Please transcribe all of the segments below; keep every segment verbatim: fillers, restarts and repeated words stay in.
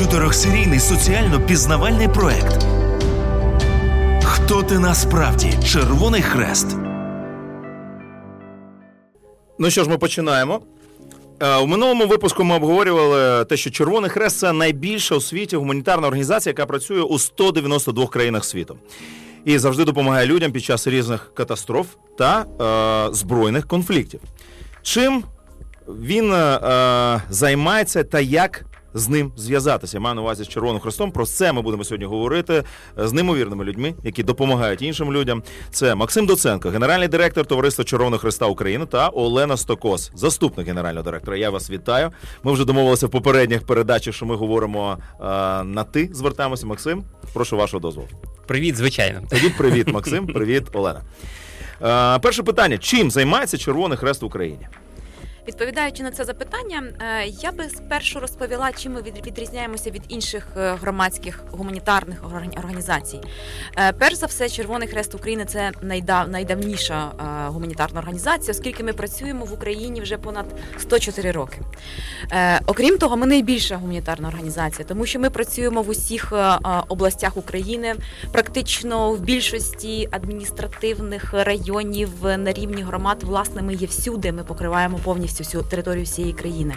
чотирьохсерійний соціально-пізнавальний проект «Хто ти насправді? Червоний Хрест». Ну що ж, ми починаємо. У минулому випуску ми обговорювали те, що Червоний Хрест – це найбільша у світі гуманітарна організація, яка працює у сто дев'яносто двох країнах світу. І завжди допомагає людям під час різних катастроф та е, збройних конфліктів. Чим він е, займається та як з ним зв'язатися? Я маю на увазі з Червоним Хрестом. Про це ми будемо сьогодні говорити з неймовірними людьми, які допомагають іншим людям. Це Максим Доценко, генеральний директор Товариства Червоного Хреста України, та Олена Стокос, заступник генерального директора. Я вас вітаю. Ми вже домовилися в попередніх передачах, що ми говоримо е, на «ти». Звертаємося, Максим. Прошу вашого дозволу. Привіт, звичайно. Тоді привіт, Максим. Привіт, Олена. Е, перше питання. Чим займається Червоний Хрест в Україні? Відповідаючи на це запитання, я би спершу розповіла, чим ми відрізняємося від інших громадських гуманітарних організацій. Перш за все, Червоний Хрест України – це найдавніша гуманітарна організація, оскільки ми працюємо в Україні вже понад сто чотири роки. Окрім того, ми найбільша гуманітарна організація, тому що ми працюємо в усіх областях України, практично в більшості адміністративних районів на рівні громад, власне, ми є всюди, ми покриваємо повністю всю територію всієї країни.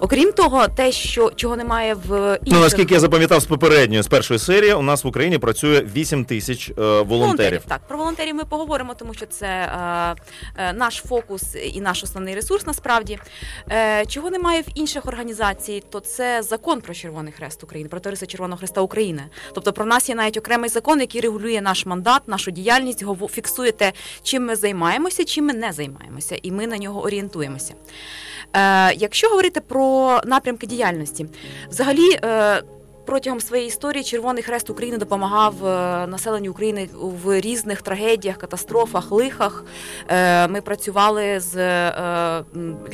Окрім того, те, що чого немає в інших... Ну, наскільки я запам'ятав з попередньої, з першої серії, у нас в Україні працює вісім тисяч е, волонтерів. волонтерів. Так, про волонтерів ми поговоримо, тому що це е, е, наш фокус і наш основний ресурс, насправді. Е, чого немає в інших організацій, то це закон про Червоний Хрест України, про Товариство Червоного Хреста України. Тобто про нас є навіть окремий закон, який регулює наш мандат, нашу діяльність, його фіксує те, чим ми займаємося, чим ми не займаємося, і ми на нього орієнтуємо. Е, якщо говорити про напрямки діяльності, взагалі е, протягом своєї історії Червоний Хрест України допомагав е, населенню України в різних трагедіях, катастрофах, лихах. Е, ми працювали з е,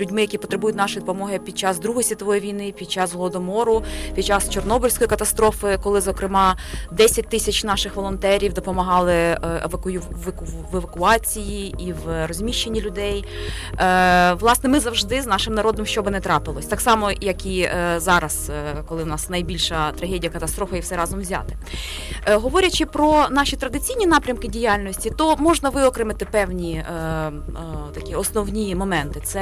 людьми, які потребують нашої допомоги під час Другої світової війни, під час Голодомору, під час Чорнобильської катастрофи, коли, зокрема, десять тисяч наших волонтерів допомагали е, еваку... в евакуації і в розміщенні людей. Е, власне, ми завжди з нашим народом, що би не трапилось. Так само, як і е, зараз, е, коли в нас найбільша трагедія, катастрофа і все разом взяти. Е, говорячи про наші традиційні напрямки діяльності, то можна виокремити певні е, е, такі основні моменти. Це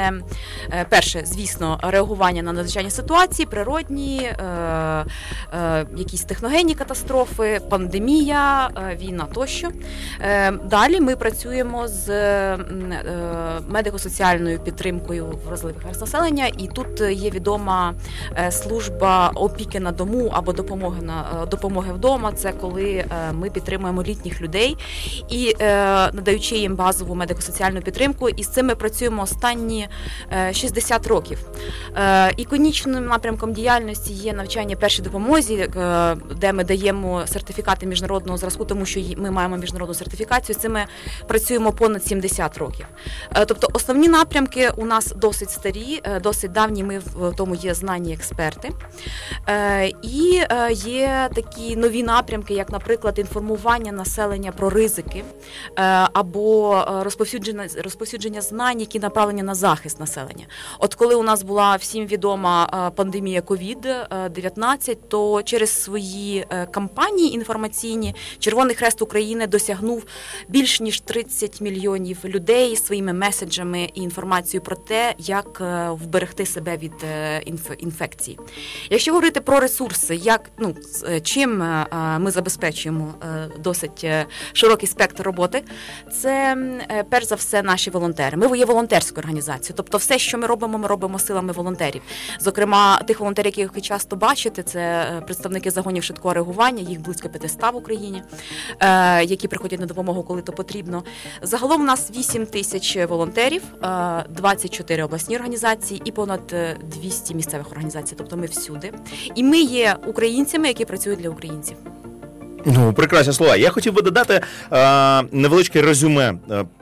е, перше, звісно, реагування на надзвичайні ситуації, природні, е, е, якісь техногенні катастрофи, пандемія, е, війна тощо. Е, далі ми працюємо з е, медико-соціальною підтримкою вразливих верств населення, і тут є відома служба опіки на дому або допомоги на допомоги вдома. Це коли ми підтримуємо літніх людей і надаючи їм базову медико-соціальну підтримку. І з цим ми працюємо останні шістдесят років. Іконічним напрямком діяльності є навчання першій допомозі, де ми даємо сертифікати міжнародного зразку, тому що ми маємо міжнародну сертифікацію. З цим ми працюємо понад сімдесят років. Тобто основні напрямки у нас досить старі, досить давні. Ми в тому є знані експерти. І І є такі нові напрямки, як, наприклад, інформування населення про ризики або розповсюдження, розповсюдження знань, які направлені на захист населення. От коли у нас була всім відома пандемія ковід дев'ятнадцять, то через свої кампанії інформаційні Червоний Хрест України досягнув більш ніж тридцять мільйонів людей своїми меседжами і інформацією про те, як вберегти себе від інфекції. Якщо говорити про ресурси, як, ну, чим ми забезпечуємо досить широкий спектр роботи, це, перш за все, наші волонтери. Ми є волонтерською організацією, тобто все, що ми робимо, ми робимо силами волонтерів. Зокрема, тих волонтерів, яких ви часто бачите, це представники загонів швидкого реагування, їх близько п'ятсот в Україні, які приходять на допомогу, коли то потрібно. Загалом у нас вісім тисяч волонтерів, двадцять чотири обласні організації і понад двісті місцевих організацій, тобто ми всюди. І ми є українцями, які працюють для українців. Ну, прекрасні слова. Я хотів би додати е, невеличке резюме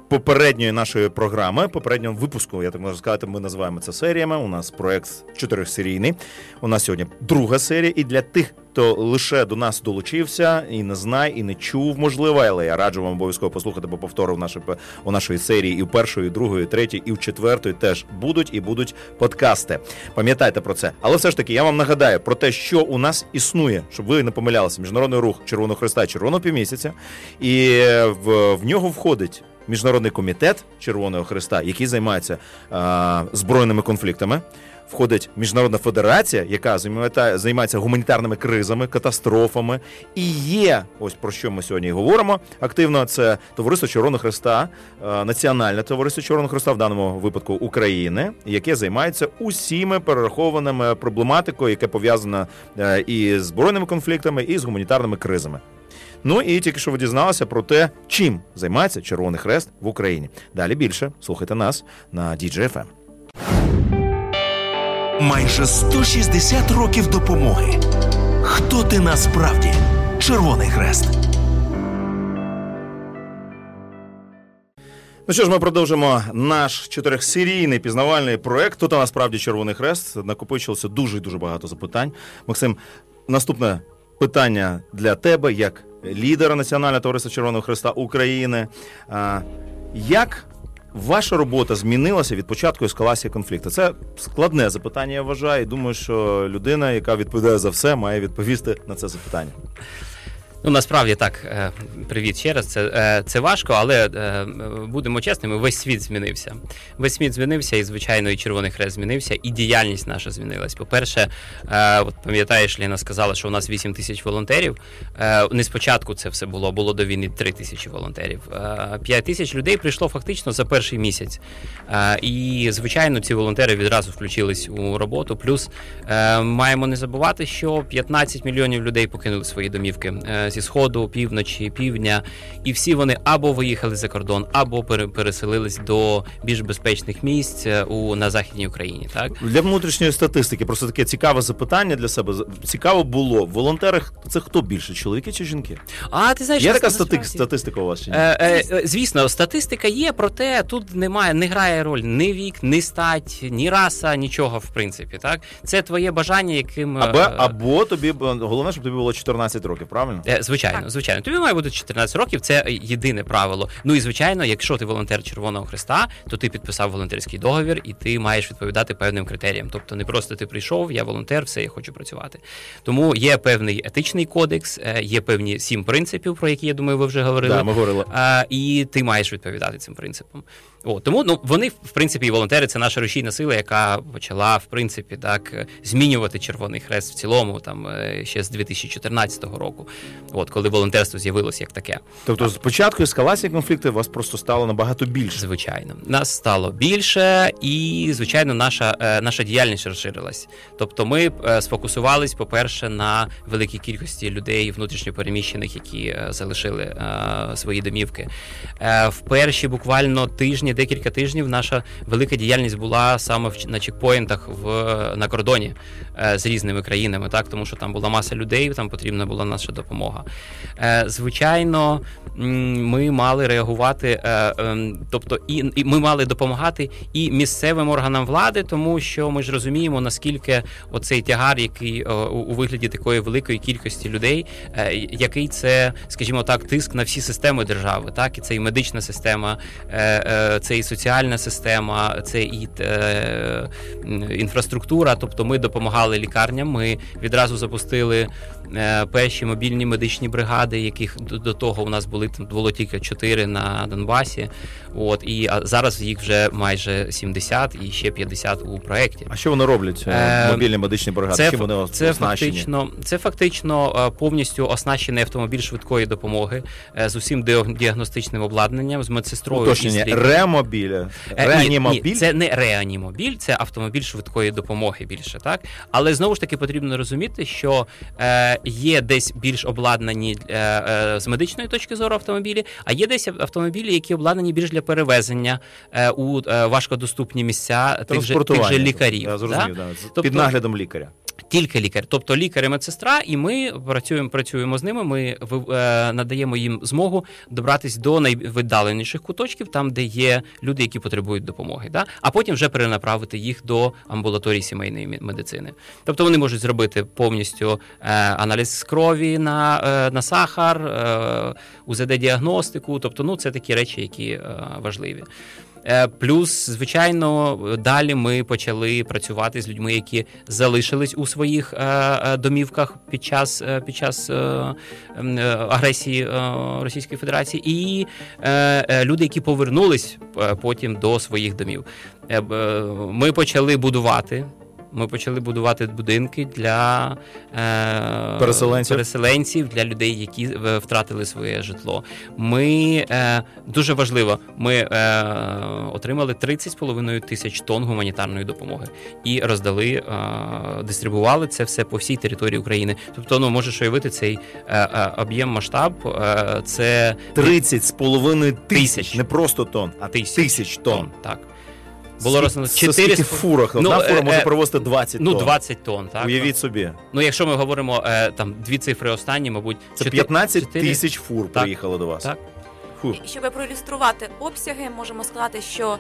попередньої нашої програми, попереднього випуску, я так можу сказати, ми називаємо це серіями. У нас проект чотирьохсерійний. У нас сьогодні друга серія. І для тих, хто лише до нас долучився і не знає, і не чув, можливо, але я раджу вам обов'язково послухати, бо повтори в нашій, у нашої серії і в першої, і в другої, і в третій, і в четвертої теж будуть і будуть подкасти. Пам'ятайте про це. Але все ж таки я вам нагадаю про те, що у нас існує, щоб ви не помилялися, Міжнародний рух Червоного Хреста, Червоного півмісяця, і в, в нього входить Міжнародний комітет Червоного Хреста, який займається а, збройними конфліктами. Входить Міжнародна Федерація, яка займається гуманітарними кризами, катастрофами. І є, ось про що ми сьогодні і говоримо активно, це Товариство Червоного Хреста, Національне Товариство Червоного Хреста, в даному випадку України, яке займається усіма перерахованими проблематикою, яка пов'язана і з збройними конфліктами, і з гуманітарними кризами. Ну і тільки що ви дізналися про те, чим займається Червоний Хрест в Україні. Далі більше. Слухайте нас на ді джей еф ем. Майже сто шістдесят років допомоги. Хто ти насправді? Червоний Хрест. Ну що ж, ми продовжимо наш чотирьохсерійний пізнавальний проект «Хто ти насправді? Червоний Хрест». Накопичилося дуже-дуже багато запитань. Максим, наступне питання для тебе, як лідера Національного товариства Червоного Хреста України. Як ваша робота змінилася від початку ескалації конфлікту? Це складне запитання, я вважаю, і думаю, що людина, яка відповідає за все, має відповісти на це запитання. Ну, насправді так, привіт ще раз, це, це важко, але будемо чесними, весь світ змінився. Весь світ змінився, і, звичайно, і Червоний Хрест змінився, і діяльність наша змінилась. По-перше, от пам'ятаєш, Ліна сказала, що у нас вісім тисяч волонтерів. Не спочатку це все було, було до війни три тисячі волонтерів. п'ять тисяч людей прийшло фактично за перший місяць. І, звичайно, ці волонтери відразу включились у роботу. Плюс маємо не забувати, що п'ятнадцять мільйонів людей покинули свої домівки зі Сходу, півночі, півдня, і всі вони або виїхали за кордон, або переселились до більш безпечних місць у, на Західній Україні. Так? Для внутрішньої статистики, просто таке цікаве запитання для себе. Цікаво було, волонтери це хто більше, чоловіки чи жінки? А, ти знаєш, є така стати... статистика у вас чи ні? Е, е, звісно, статистика є, проте тут немає, не грає роль ні вік, ні стать, ні раса, нічого в принципі. Так? Це твоє бажання, яким... Або, або тобі, головне, щоб тобі було чотирнадцять років, правильно? Звичайно, так. звичайно. Тобі має бути чотирнадцять років, це єдине правило. Ну і, звичайно, якщо ти волонтер Червоного Хреста, то ти підписав волонтерський договір і ти маєш відповідати певним критеріям. Тобто не просто ти прийшов, я волонтер, все, я хочу працювати. Тому є певний етичний кодекс, є певні сім принципів, про які, я думаю, ви вже говорили. Да, ми говорили. І ти маєш відповідати цим принципам. О, тому ну вони, в принципі, і волонтери – це наша рушійна сила, яка почала, в принципі, так, змінювати Червоний Хрест в цілому, там, ще з дві тисячі чотирнадцятого року. От, коли волонтерство з'явилось як таке. Тобто з початку ескалації конфлікту вас просто стало набагато більше? Звичайно. Нас стало більше і, звичайно, наша, наша діяльність розширилась. Тобто ми сфокусувались, по-перше, на великій кількості людей внутрішньопереміщених, які залишили свої домівки. В перші буквально тижні, декілька тижнів наша велика діяльність була саме на чекпоінтах в, на кордоні з різними країнами, так? Тому що там була маса людей, там потрібна була наша допомога. Звичайно, ми мали реагувати, тобто і, і ми мали допомагати і місцевим органам влади, тому що ми ж розуміємо, наскільки оцей тягар, який у, у вигляді такої великої кількості людей, який це, скажімо так, тиск на всі системи держави, так, і це і медична система, це і соціальна система, це і інфраструктура, тобто ми допомагали лікарням, ми відразу запустили перші мобільні медичні бригади, яких до того у нас були там було тільки чотири на Донбасі. От і а зараз їх вже майже сімдесят і ще п'ятдесят у проєкті. А що вони роблять? Е, мобільні медичні бригади? Це, вони це фактично, це фактично повністю оснащений автомобіль швидкої допомоги з усім діагностичним обладнанням, з медсестрою. Уточнення, ремобіль. Реанімобіль? Ні, ні, це не реанімобіль, це автомобіль швидкої допомоги більше, так? Але знову ж таки потрібно розуміти, що е, є десь більш обладнання обладнані з медичної точки зору автомобілі, а є десь автомобілі, які обладнані більш для перевезення у важкодоступні міста тих же, тих же лікарів. Я зрозумів, да? Да. Тобто, під наглядом лікаря. Тільки лікар, тобто лікар і медсестра, і ми працюємо, працюємо з ними, ми е, надаємо їм змогу добратися до найвіддаленіших куточків, там, де є люди, які потребують допомоги, да? А потім вже перенаправити їх до амбулаторії сімейної медицини. Тобто вони можуть зробити повністю е, аналіз з крові на, е, на сахар, е, УЗД-діагностику, тобто ну, це такі речі, які е, важливі. Плюс, звичайно, далі ми почали працювати з людьми, які залишились у своїх домівках під час, під час агресії Російської Федерації, і люди, які повернулись потім до своїх домів. Ми почали будувати. Ми почали будувати будинки для е, переселенців. переселенців, для людей, які втратили своє житло. Ми, е, дуже важливо, ми е, отримали тридцять з половиною тисяч тонн гуманітарної допомоги і роздали, е, дистрибували це все по всій території України. Тобто, ну, можеш уявити цей е, е, об'єм, масштаб, е, це... тридцять з половиною тисяч, не просто тонн, а тисяч, тисяч тонн. тонн. Так. Було розсано чотири фурах. Ну, одна фура е, може перевозити двадцять тонн. Ну, двадцять тонн, так. Уявіть собі. Ну, якщо ми говоримо е, там дві цифри останні, мабуть, це п'ятнадцять тисяч фур приїхало до вас. Так. Фур. Щоб проілюструвати обсяги, можемо сказати, що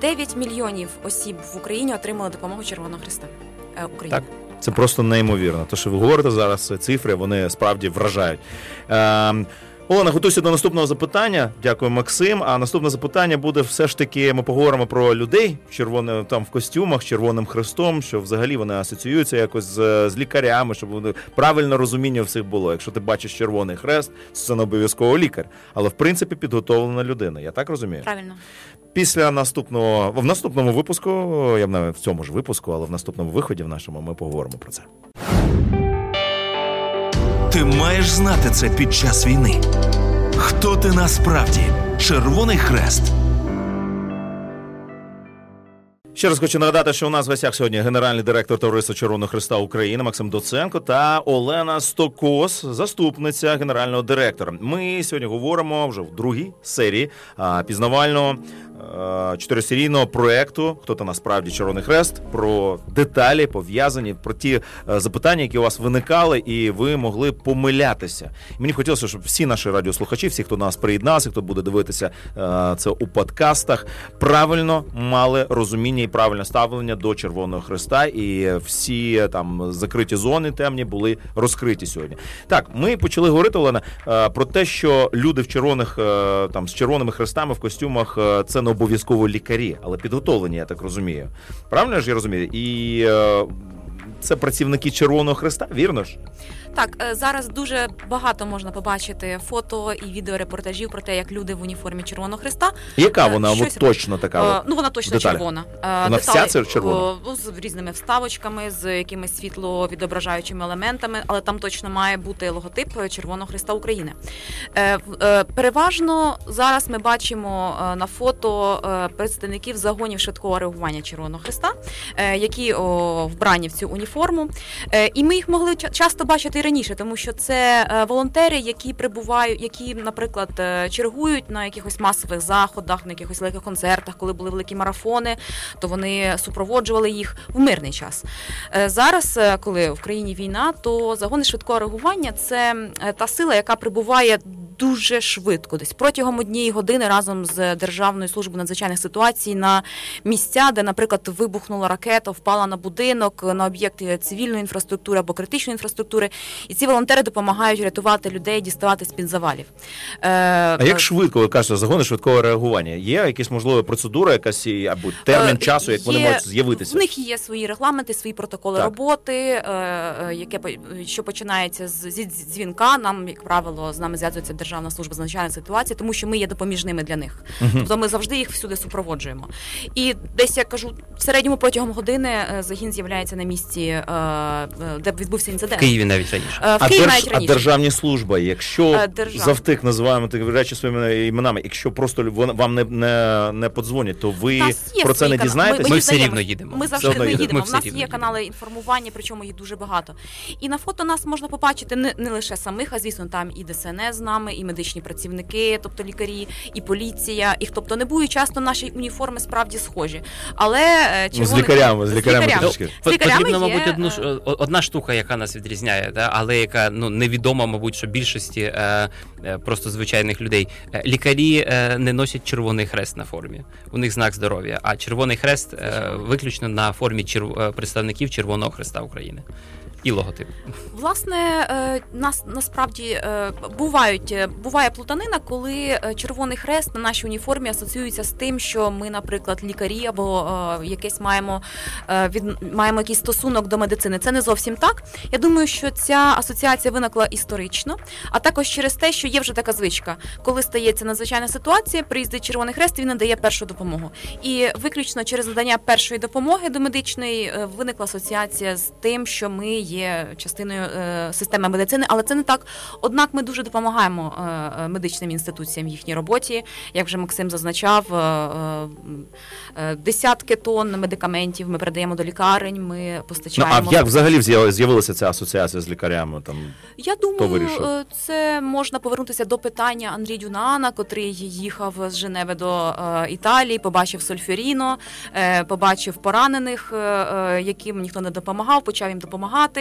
дев'ять мільйонів осіб в Україні отримали допомогу Червоного Хреста е, України. Так. Це просто неймовірно. Те, що ви говорите зараз, цифри, вони справді вражають. Е, Олена, готуйся до наступного запитання. Дякую, Максим. А наступне запитання буде все ж таки, ми поговоримо про людей в червоно, там в костюмах, з Червоним Хрестом, що взагалі вони асоціюються якось з, з лікарями, щоб вони правильне розуміння всіх було. Якщо ти бачиш Червоний Хрест, це не обов'язково лікар, але в принципі підготовлена людина. Я так розумію? Правильно. Після наступного, в наступному випуску, я б навіть в цьому ж випуску, але в наступному виході в нашому ми поговоримо про це. Ти маєш знати це під час війни. Хто ти насправді? Червоний Хрест. Ще раз хочу нагадати, що у нас в гостях сьогодні генеральний директор Товариства Червоного Хреста України Максим Доценко та Олена Стокос, заступниця генерального директора. Ми сьогодні говоримо вже в другій серії пізнавального чотирисерійного проєкту «Хто ти насправді? Червоний Хрест», про деталі пов'язані, про ті запитання, які у вас виникали, і ви могли помилятися. Мені б хотілося, щоб всі наші радіослухачі, всі, хто нас приєднався, хто буде дивитися це у подкастах, правильно мали розуміння і правильне ставлення до Червоного Хреста, і всі там закриті зони темні були розкриті сьогодні. Так, ми почали говорити, Олена, про те, що люди в червоних, там, з червоними хрестами в костюмах, це не обов'язково лікарі, але підготовлені, я так розумію. Правильно ж я розумію? І е, це працівники Червоного Хреста, вірно ж? Так, зараз дуже багато можна побачити фото і відеорепортажів про те, як люди в уніформі Червоного Хреста. Яка вона? Щось... Точно така? Ну, вона точно деталі. Червона. Вона деталі, вся це червона? З різними вставочками, з якимись світловідображаючими елементами, але там точно має бути логотип Червоного Хреста України. Переважно зараз ми бачимо на фото представників загонів швидкого реагування Червоного Хреста, які вбрані в цю уніформу. І ми їх могли часто бачити раніше, тому що це волонтери, які прибувають, які, наприклад, чергують на якихось масових заходах, на якихось великих концертах, коли були великі марафони, то вони супроводжували їх в мирний час. Зараз, коли в країні війна, то загони швидкого реагування – це та сила, яка прибуває дуже швидко, десь протягом однієї години разом з Державною службою надзвичайних ситуацій на місця, де, наприклад, вибухнула ракета, впала на будинок, на об'єкти цивільної інфраструктури або критичної інфраструктури. І ці волонтери допомагають рятувати людей, діставати з-під завалів. Е, а як швидко, ви кажете, загони швидкого реагування? Є якісь, можливо, процедура якась або термін е, часу, як є, вони можуть з'явитися? В них є свої регламенти, свої протоколи так. роботи, е, яке, що починається з, зі дзвінка. Нам, як правило, з нами зв'язується Державна служба з надзвичайних ситуацій, тому що ми є допоміжними для них. Uh-huh. Тобто ми завжди їх всюди супроводжуємо. І десь, я кажу, в середньому протягом години загін з'являється на місці, де відбувся інцидент. В Києві навіть раніше. В Києві а, навіть держ... раніше. А державні служби, якщо Держав... завтик, називаємо такі речі своїми іменами, якщо просто вам не, не, не подзвонять, то ви про це не кан... дізнаєтесь? Ми, ми все рівно їдемо. Ми завжди не їдемо. їдемо. У нас є їдемо. канали інформування, причому їх дуже багато. І на фото нас можна побачити не, не лише самих, а звісно, там і ДСНС з нами, і медичні працівники, тобто лікарі, і поліція, і хто б то не був, і часто наші уніформи справді схожі. Але червоний... з лікарями, з лікарями, з лікарями. Трошки. З лікарями потрібно, є... мабуть, одну, одна штука, яка нас відрізняє, да? Але яка, ну, невідома, мабуть, що більшості е, просто звичайних людей. Лікарі е, не носять червоний хрест на формі. У них знак здоров'я, а червоний хрест е, виключно на формі черв... представників Червоного Хреста України. І логотип. Власне, нас насправді бувають буває плутанина, коли Червоний Хрест на нашій уніформі асоціюється з тим, що ми, наприклад, лікарі або якесь маємо від маємо якийсь стосунок до медицини. Це не зовсім так. Я думаю, що ця асоціація виникла історично, а також через те, що є вже така звичка. Коли стається надзвичайна ситуація, приїздить Червоний Хрест, він надає першу допомогу. І виключно через надання першої допомоги до медичної виникла асоціація з тим, що ми є частиною е, системи медицини, але це не так. Однак ми дуже допомагаємо е, медичним інституціям в їхній роботі. Як вже Максим зазначав, е, е, десятки тонн медикаментів ми передаємо до лікарень, ми постачаємо... Ну, а як взагалі з'явилася ця асоціація з лікарями? Там, я думаю, це можна повернутися до питання Андрій Дюнана, котрий їхав з Женеви до е, Італії, побачив Сольферіно, е, побачив поранених, е, яким ніхто не допомагав, почав їм допомагати.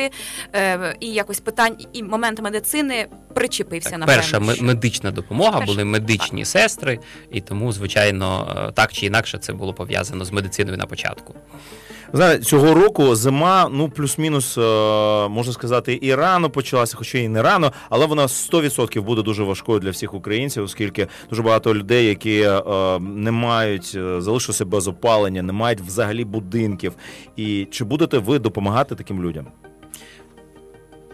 І якось питань, і момент медицини причепився на перша м- медична допомога, перша. Були медичні так. сестри, і тому, звичайно, так чи інакше це було пов'язано з медициною на початку. Знаєте, цього року зима, ну, плюс-мінус, можна сказати, і рано почалася, хоча і не рано, але вона сто відсотків буде дуже важкою для всіх українців, оскільки дуже багато людей, які не мають, залишилися без опалення, не мають взагалі будинків. І чи будете ви допомагати таким людям?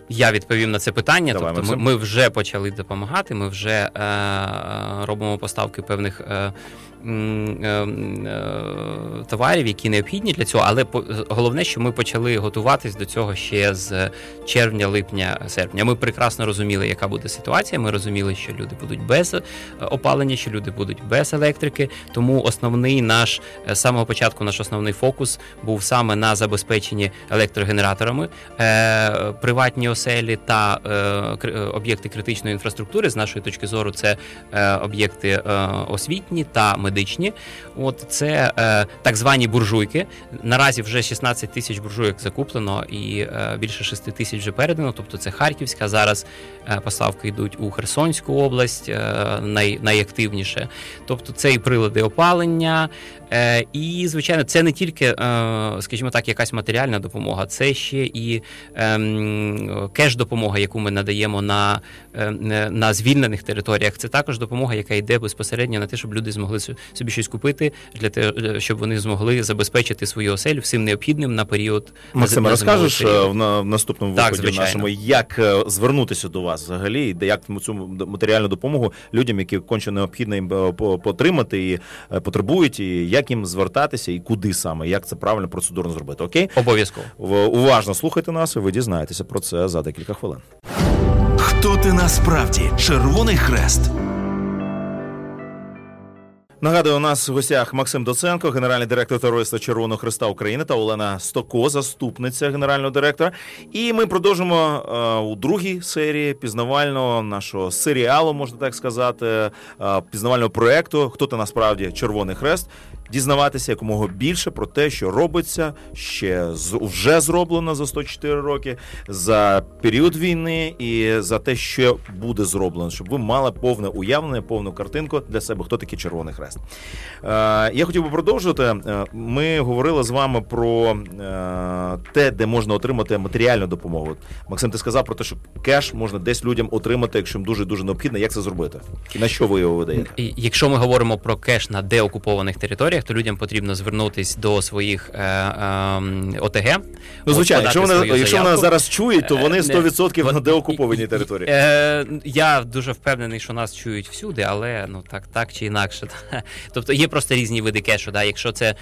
Я відповім на це питання. Давай, тобто ми, ми вже почали допомагати, ми вже е, робимо поставки певних е, е, товарів, які необхідні для цього, але по, головне, що ми почали готуватись до цього ще з червня, липня, серпня. Ми прекрасно розуміли, яка буде ситуація, ми розуміли, що люди будуть без опалення, що люди будуть без електрики, тому основний наш, з самого початку наш основний фокус був саме на забезпеченні електрогенераторами, е, приватні оселі та е, об'єкти критичної інфраструктури. З нашої точки зору, це е, об'єкти е, освітні та медичні. От це е, так звані буржуйки. Наразі вже шістнадцять тисяч буржуйок закуплено і е, більше шість тисяч вже передано. Тобто це Харківська. Зараз е, поставки йдуть у Херсонську область е, най, найактивніше. Тобто це і прилади опалення. Е, і, звичайно, це не тільки, е, скажімо так, якась матеріальна допомога. Це ще і е, кеш-допомога, яку ми надаємо на, на звільнених територіях. Це також допомога, яка йде безпосередньо на те, щоб люди змогли собі щось купити, для те, щоб вони змогли забезпечити свою оселю всім необхідним на період. Максим, розкажеш в наступному виході нашому, як звернутися до вас взагалі, як цю матеріальну допомогу людям, які конче необхідно їм потримати і потребують, і як їм звертатися, і куди саме, як це правильно процедурно зробити. Окей? Обов'язково. Уважно слухайте нас, і ви дізнаєтеся про це за декілька хвилин. Хто ти насправді? Червоний Хрест. Нагадую, у нас в гостях Максим Доценко, генеральний директор Товариства Червоного Хреста України, та Олена Стокос, заступниця генерального директора. І ми продовжимо е, у другій серії пізнавального нашого серіалу, можна так сказати, е, пізнавального проєкту «Хто ти насправді? Червоний Хрест». Дізнаватися якомога більше про те, що робиться, ще вже зроблено за сто чотири роки, за період війни і за те, що буде зроблено, щоб ви мали повне уявлення, повну картинку для себе, хто такий Червоний Хрест. Я хотів би продовжити. Ми говорили з вами про те, де можна отримати матеріальну допомогу. Максим, ти сказав про те, що кеш можна десь людям отримати, якщо їм дуже-дуже необхідно. Як це зробити? І на що ви його видаєте? Якщо ми говоримо про кеш на деокупованих територіях, то людям потрібно звернутись до своїх е, е, ОТГ. Ну, звичайно, якщо вона, якщо вона зараз чує, то вони сто відсотків е, на деокупованій території. Е, е, я дуже впевнений, що нас чують всюди, але ну так, так чи інакше. Тобто є просто різні види кешу. Да? Якщо це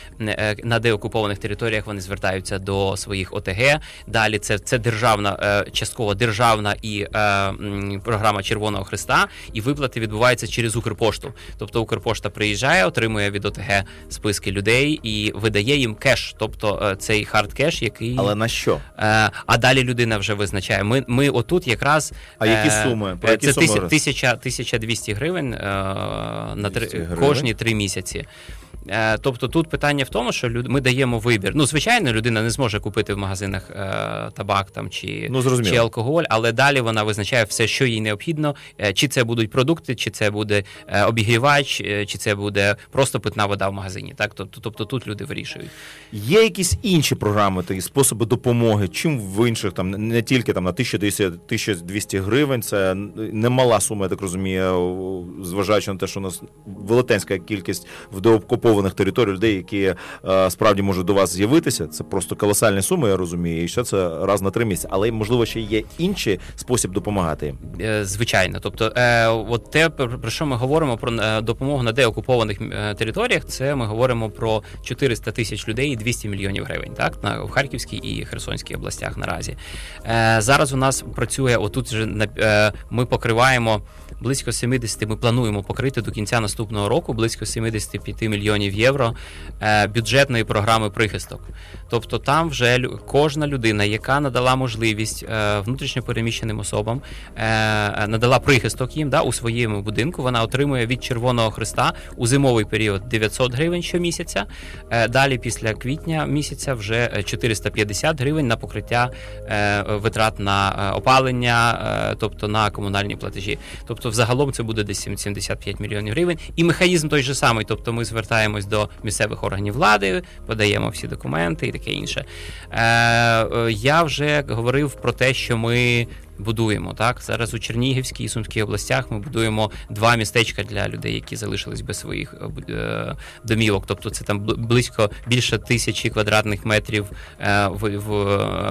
на деокупованих територіях, вони звертаються до своїх ОТГ. Далі це, це державна, частково державна і програма Червоного Хреста, і виплати відбуваються через Укрпошту. Тобто Укрпошта приїжджає, отримує від ОТГ списки людей і видає їм кеш, тобто цей хардкеш, який... Але на що? А далі людина вже визначає. Ми, ми отут якраз... А які суми? Про які це суми? тисяча двісті гривень, е, на три, гривень кожні три місяці. Е, тобто тут питання в тому, що люд, ми даємо вибір. Ну, звичайно, людина не зможе купити в магазинах е, табак там, чи, ну, чи алкоголь, але далі вона визначає все, що їй необхідно. Е, чи це будуть продукти, чи це буде е, обігрівач, е, чи це буде просто питна вода в магазині. Так? Тобто, тобто тут люди вирішують. Є якісь інші програми, такі способи допомоги? Чим в інших, там, не тільки там, на тисяча двісті гривень, це немала сума, я так розумію, зважаючи на те, що у нас велетенська кількість в деокупованих територіях людей, які е, справді можуть до вас з'явитися. Це просто колосальні суми, я розумію, і ще це раз на три місяці. Але, можливо, ще є інший спосіб допомагати. Звичайно. Тобто, е, от те, про що ми говоримо про допомогу на деокупованих територіях, це ми говоримо про чотириста тисяч людей і двісті мільйонів гривень, так, на, в Харківській і Херсонській областях наразі. Е, зараз у нас працює, отут вже е, ми покриваємо близько сімдесят, ми плануємо покрити до кінця наступного року близько сімдесят п'ять мільйонів євро е, бюджетної програми прихисток. Тобто там вже лю, кожна людина, яка надала можливість е, внутрішньопереміщеним особам, е, надала прихисток їм, да, у своєму будинку, вона отримує від Червоного Хреста у зимовий період дев'ятсот гривень щомісяця, е, далі після квітня місяця вже чотириста п'ятдесят гривень на покриття е, витрат на е, опалення, е, тобто на комунальні платежі. Тобто взагалом це буде десь сімдесят п'ять мільйонів гривень. І механізм той же самий, тобто ми звертаємось до місцевих органів влади, подаємо всі документи і таке інше. Е, е, я вже говорив про те, що ми будуємо, так, зараз у Чернігівській і Сумській областях ми будуємо два містечка для людей, які залишились без своїх е, домівок. Тобто це там близько більше тисячі квадратних метрів е, в, в,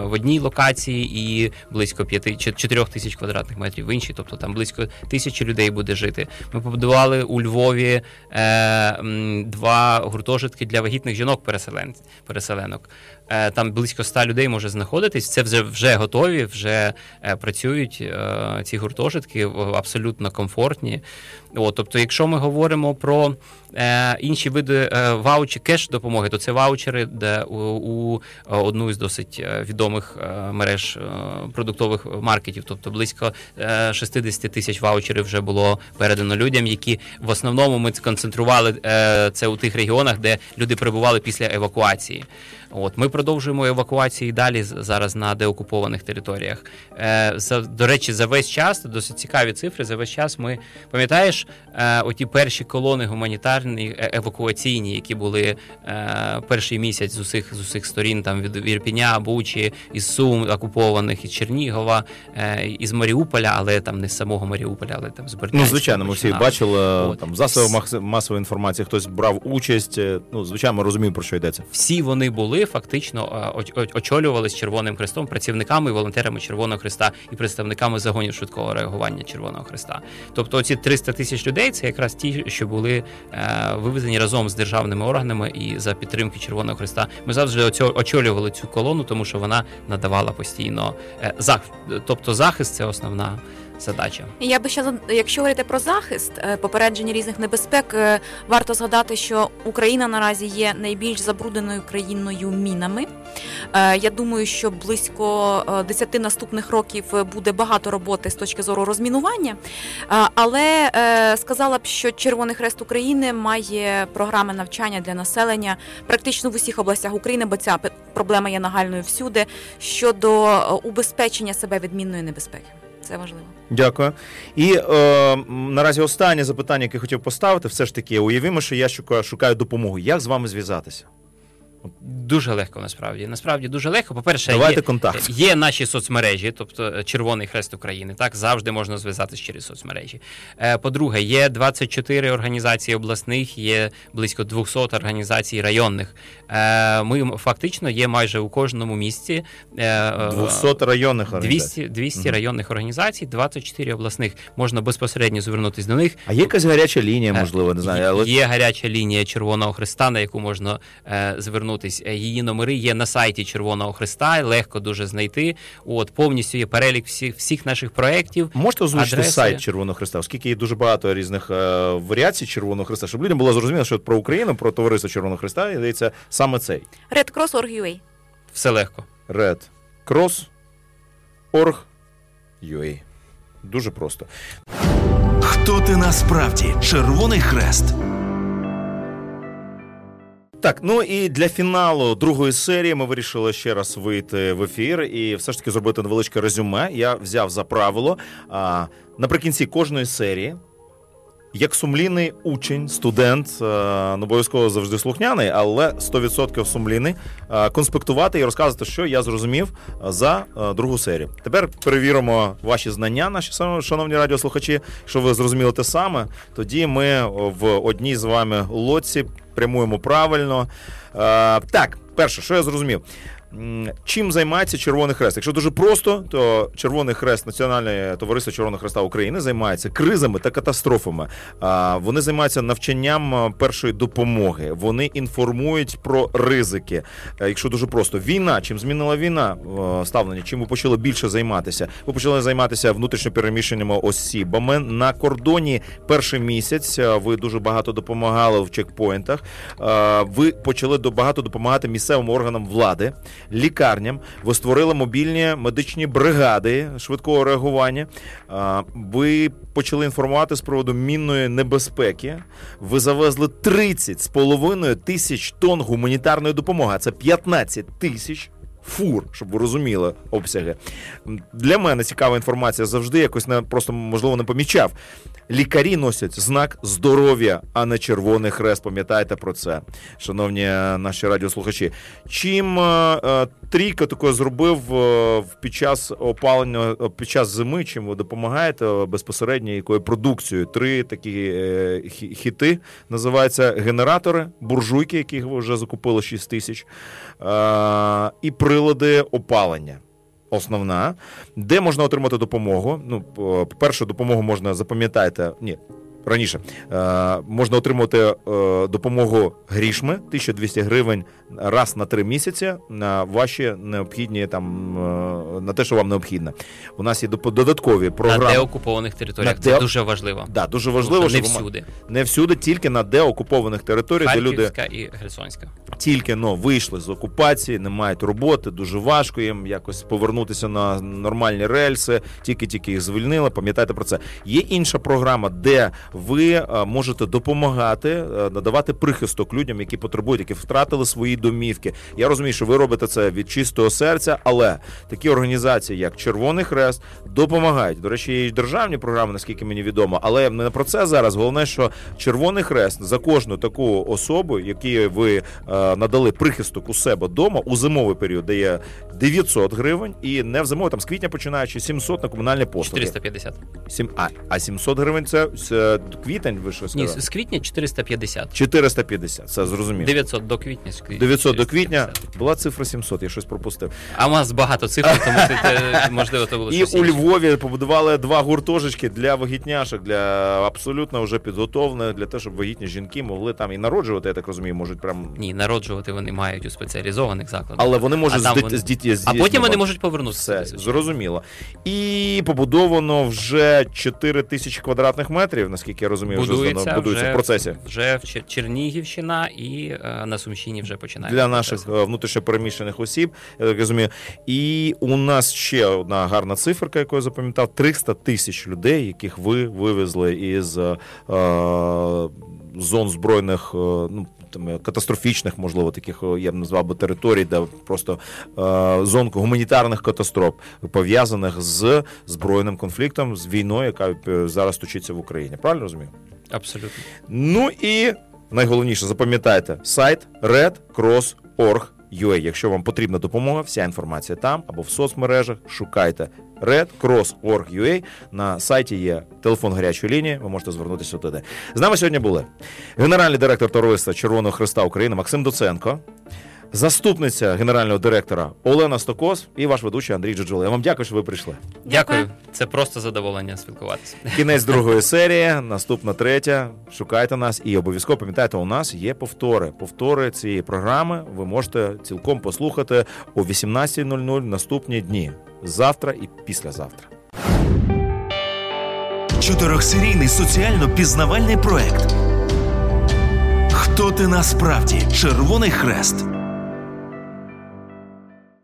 в одній локації і близько п'яти чи чотирьох тисяч квадратних метрів в іншій. Тобто там близько тисячі людей буде жити. Ми побудували у Львові е, два гуртожитки для вагітних жінок-переселенок. Е, там близько ста людей може знаходитись. Це вже, вже готові, вже е, працюють е, ці гуртожитки, абсолютно комфортні. О, тобто, якщо ми говоримо про е, інші види е, ваучер, кеш-допомоги, то це ваучери, де у, у одну із досить відомих е, мереж е, продуктових маркетів. Тобто близько е, шістдесят тисяч ваучерів вже було передано людям, які в основному ми сконцентрували е, це у тих регіонах, де люди перебували після евакуації. От, ми продовжуємо евакуації далі зараз на деокупованих територіях. Е, за, до речі, за весь час, досить цікаві цифри, за весь час ми, пам'ятаєш, оті перші колони гуманітарні, евакуаційні, які були е, перший місяць з усіх, з усіх сторін, там від Ірпіня, Бучі, із Сум окупованих, із Чернігова, е, із Маріуполя, але там не з самого Маріуполя, але там з Бердянська. Ну, звичайно, ми всі бачили, от, там засоби масової інформації, хтось брав участь, ну, звичайно, розумію, про що йдеться. Всі вони були фактично очолювалися Червоним Хрестом, працівниками і волонтерами Червоного Хреста і представниками загонів швидкого реагування Червоного Хреста. Тобто оці триста тисяч людей, це якраз ті, що були е, вивезені разом з державними органами і за підтримки Червоного Хреста. Ми завжди очолювали цю колону, тому що вона надавала постійно е, захист. Тобто захист – це основна задача. Я би ще, якщо говорити про захист, попередження різних небезпек, варто згадати, що Україна наразі є найбільш забрудненою країною мінами. Я думаю, що близько десяти наступних років буде багато роботи з точки зору розмінування, але сказала б, що Червоний Хрест України має програми навчання для населення практично в усіх областях України, бо ця проблема є нагальною всюди, щодо убезпечення себе від мінної небезпеки. Це важливо. Дякую. І е, наразі останнє запитання, яке хотів поставити, все ж таки, уявімо, що я шукаю, шукаю допомогу. Як з вами зв'язатися? Дуже легко, насправді. Насправді дуже легко. По-перше, є, є наші соцмережі, тобто Червоний Хрест України. Так, завжди можна зв'язатись через соцмережі. По-друге, є двадцять чотири організації обласних, є близько двісті організацій районних. Ми фактично є майже у кожному місті. двісті районних організацій. двісті, двісті угу. районних організацій, двадцять чотири обласних. Можна безпосередньо звернутися до них. А є якась гаряча лінія, можливо, не знаю. Але... Є гаряча лінія Червоного Хреста, на яку можна звернутися. Її номери є на сайті Червоного Хреста, легко дуже знайти. От, повністю є перелік всіх, всіх наших проєктів. Можете озвучити адреси? Сайт Червоного Хреста, оскільки є дуже багато різних е, варіацій Червоного Хреста, щоб людям було зрозуміло, що про Україну, про Товариство Червоного Хреста, йдеться саме цей. red cross dot org dot u a. Все легко. red cross dot org dot u a. Дуже просто. Хто ти насправді? Червоний Хрест. Так, ну і для фіналу другої серії ми вирішили ще раз вийти в ефір і все ж таки зробити невеличке резюме. Я взяв за правило, а, наприкінці кожної серії, як сумлінний учень, студент, а, ну, обов'язково завжди слухняний, але сто відсотків сумлінний, а, конспектувати і розказувати, що я зрозумів за а, другу серію. Тепер перевіримо ваші знання, наші шановні радіослухачі. Якщо ви зрозуміли те саме, тоді ми в одній з вами лодці прямуємо правильно. А, так, перше, що я зрозумів. Чим займається Червоний Хрест? Якщо дуже просто, то Червоний Хрест, Національне товариство Червоного Хреста України, займається кризами та катастрофами. А, вони займаються навчанням першої допомоги. Вони інформують про ризики. А, якщо дуже просто, війна. Чим змінила війна ставлення? Чим ви почали більше займатися? Ви почали займатися внутрішньопереміщеними осібами. На кордоні перший місяць ви дуже багато допомагали в чекпоінтах. А, ви почали багато допомагати місцевим органам влади, лікарням. Ви створили мобільні медичні бригади швидкого реагування. Ви почали інформувати з приводу мінної небезпеки. Ви завезли тридцять з половиною тисяч тонн гуманітарної допомоги. Це п'ятнадцять тисяч фур, щоб ви розуміли обсяги. Для мене цікава інформація завжди, якось не, просто, можливо, не помічав. Лікарі носять знак здоров'я, а не Червоний Хрест. Пам'ятайте про це, шановні наші радіослухачі. Чим е, трійка такою зробив е, під час опалення, під час зими, чим ви допомагаєте безпосередньо, якою продукцією? Три такі е, хіти, називаються генератори, буржуйки, яких ви вже закупили шість тисяч, е, і прилади опалення. Основна. Де можна отримати допомогу? Ну, по-перше, допомогу можна, запам'ятайте, ні, раніше, е, можна отримати е, допомогу грішми, тисяча двісті гривень раз на три місяці на ваші необхідні, там, е, на те, що вам необхідно. У нас є додаткові програми. На деокупованих територіях, на це де... дуже важливо. Да, дуже важливо, не всюди. Не всюди, тільки на деокупованих територіях, де люди... Харківська і Херсонська. Тільки, ну, вийшли з окупації, не мають роботи, дуже важко їм якось повернутися на нормальні рельси, тільки-тільки їх звільнили, пам'ятайте про це. Є інша програма, де ви можете допомагати, надавати прихисток людям, які потребують, які втратили свої домівки. Я розумію, що ви робите це від чистого серця, але такі організації, як Червоний Хрест, допомагають. До речі, є і державні програми, наскільки мені відомо, але не про це зараз. Головне, що Червоний Хрест за кожну таку особу, які ви надали прихисток у себе вдома, у зимовий період дає дев'ятсот гривень, і не в зимовий, там з квітня починаючи сімсот на комунальні послуги. чотириста п'ятдесят. Сім... А, а сімсот гривень це, це квітень, ви що сказали? Ні, з квітня чотириста п'ятдесят. чотириста п'ятдесят, це зрозуміло. дев'ятсот до квітня. дев'ятсот до квітня, була цифра сімсот, я щось пропустив. А у нас багато цифр, тому це, можливо, це було щось. І у Львові побудували два гуртожитки для вагітняшок, для абсолютно вже підготовлених, для того, щоб вагітні жінки могли там і народжувати, я так розумію, можуть прям... Ні, народжувати вони мають у спеціалізованих закладах. Але вони можуть а з, вони... з дітьми... А потім вони можуть повернутися. Все, зрозуміло. І побудовано вже чотири тисячі квадратних метрів, наскільки я розумію, будується, вже будується в процесі. Вже в Чернігівщина і е, на Сумщині вже починає. Для наших внутрішньопереміщених осіб, я так розумію. І у нас ще одна гарна циферка, яку я запам'ятав. триста тисяч людей, яких ви вивезли із е, зон збройних... Ну, катастрофічних, можливо, таких, я б назвав би, територій, де просто е, зон гуманітарних катастроф, пов'язаних з збройним конфліктом, з війною, яка зараз точиться в Україні. Правильно розумію? Абсолютно. Ну і найголовніше, запам'ятайте сайт ред крос точка орг крапка ю а. Якщо вам потрібна допомога, вся інформація там або в соцмережах, шукайте ред крос точка орг крапка ю а. На сайті є телефон гарячої лінії, ви можете звернутися туди. З нами сьогодні були генеральний директор Товариства Червоного Хреста України Максим Доценко, заступниця генерального директора Олена Стокос і ваш ведучий Андрій Джоджоле. Я вам дякую, що ви прийшли. Дякую. Це просто задоволення спілкуватися. Кінець другої серії, наступна третя. Шукайте нас і обов'язково пам'ятайте, у нас є повтори. Повтори цієї програми ви можете цілком послухати о вісімнадцята нуль нуль наступні дні. Завтра і післязавтра. Чотирьохсерійний соціально-пізнавальний проект «Хто ти насправді? Червоний Хрест».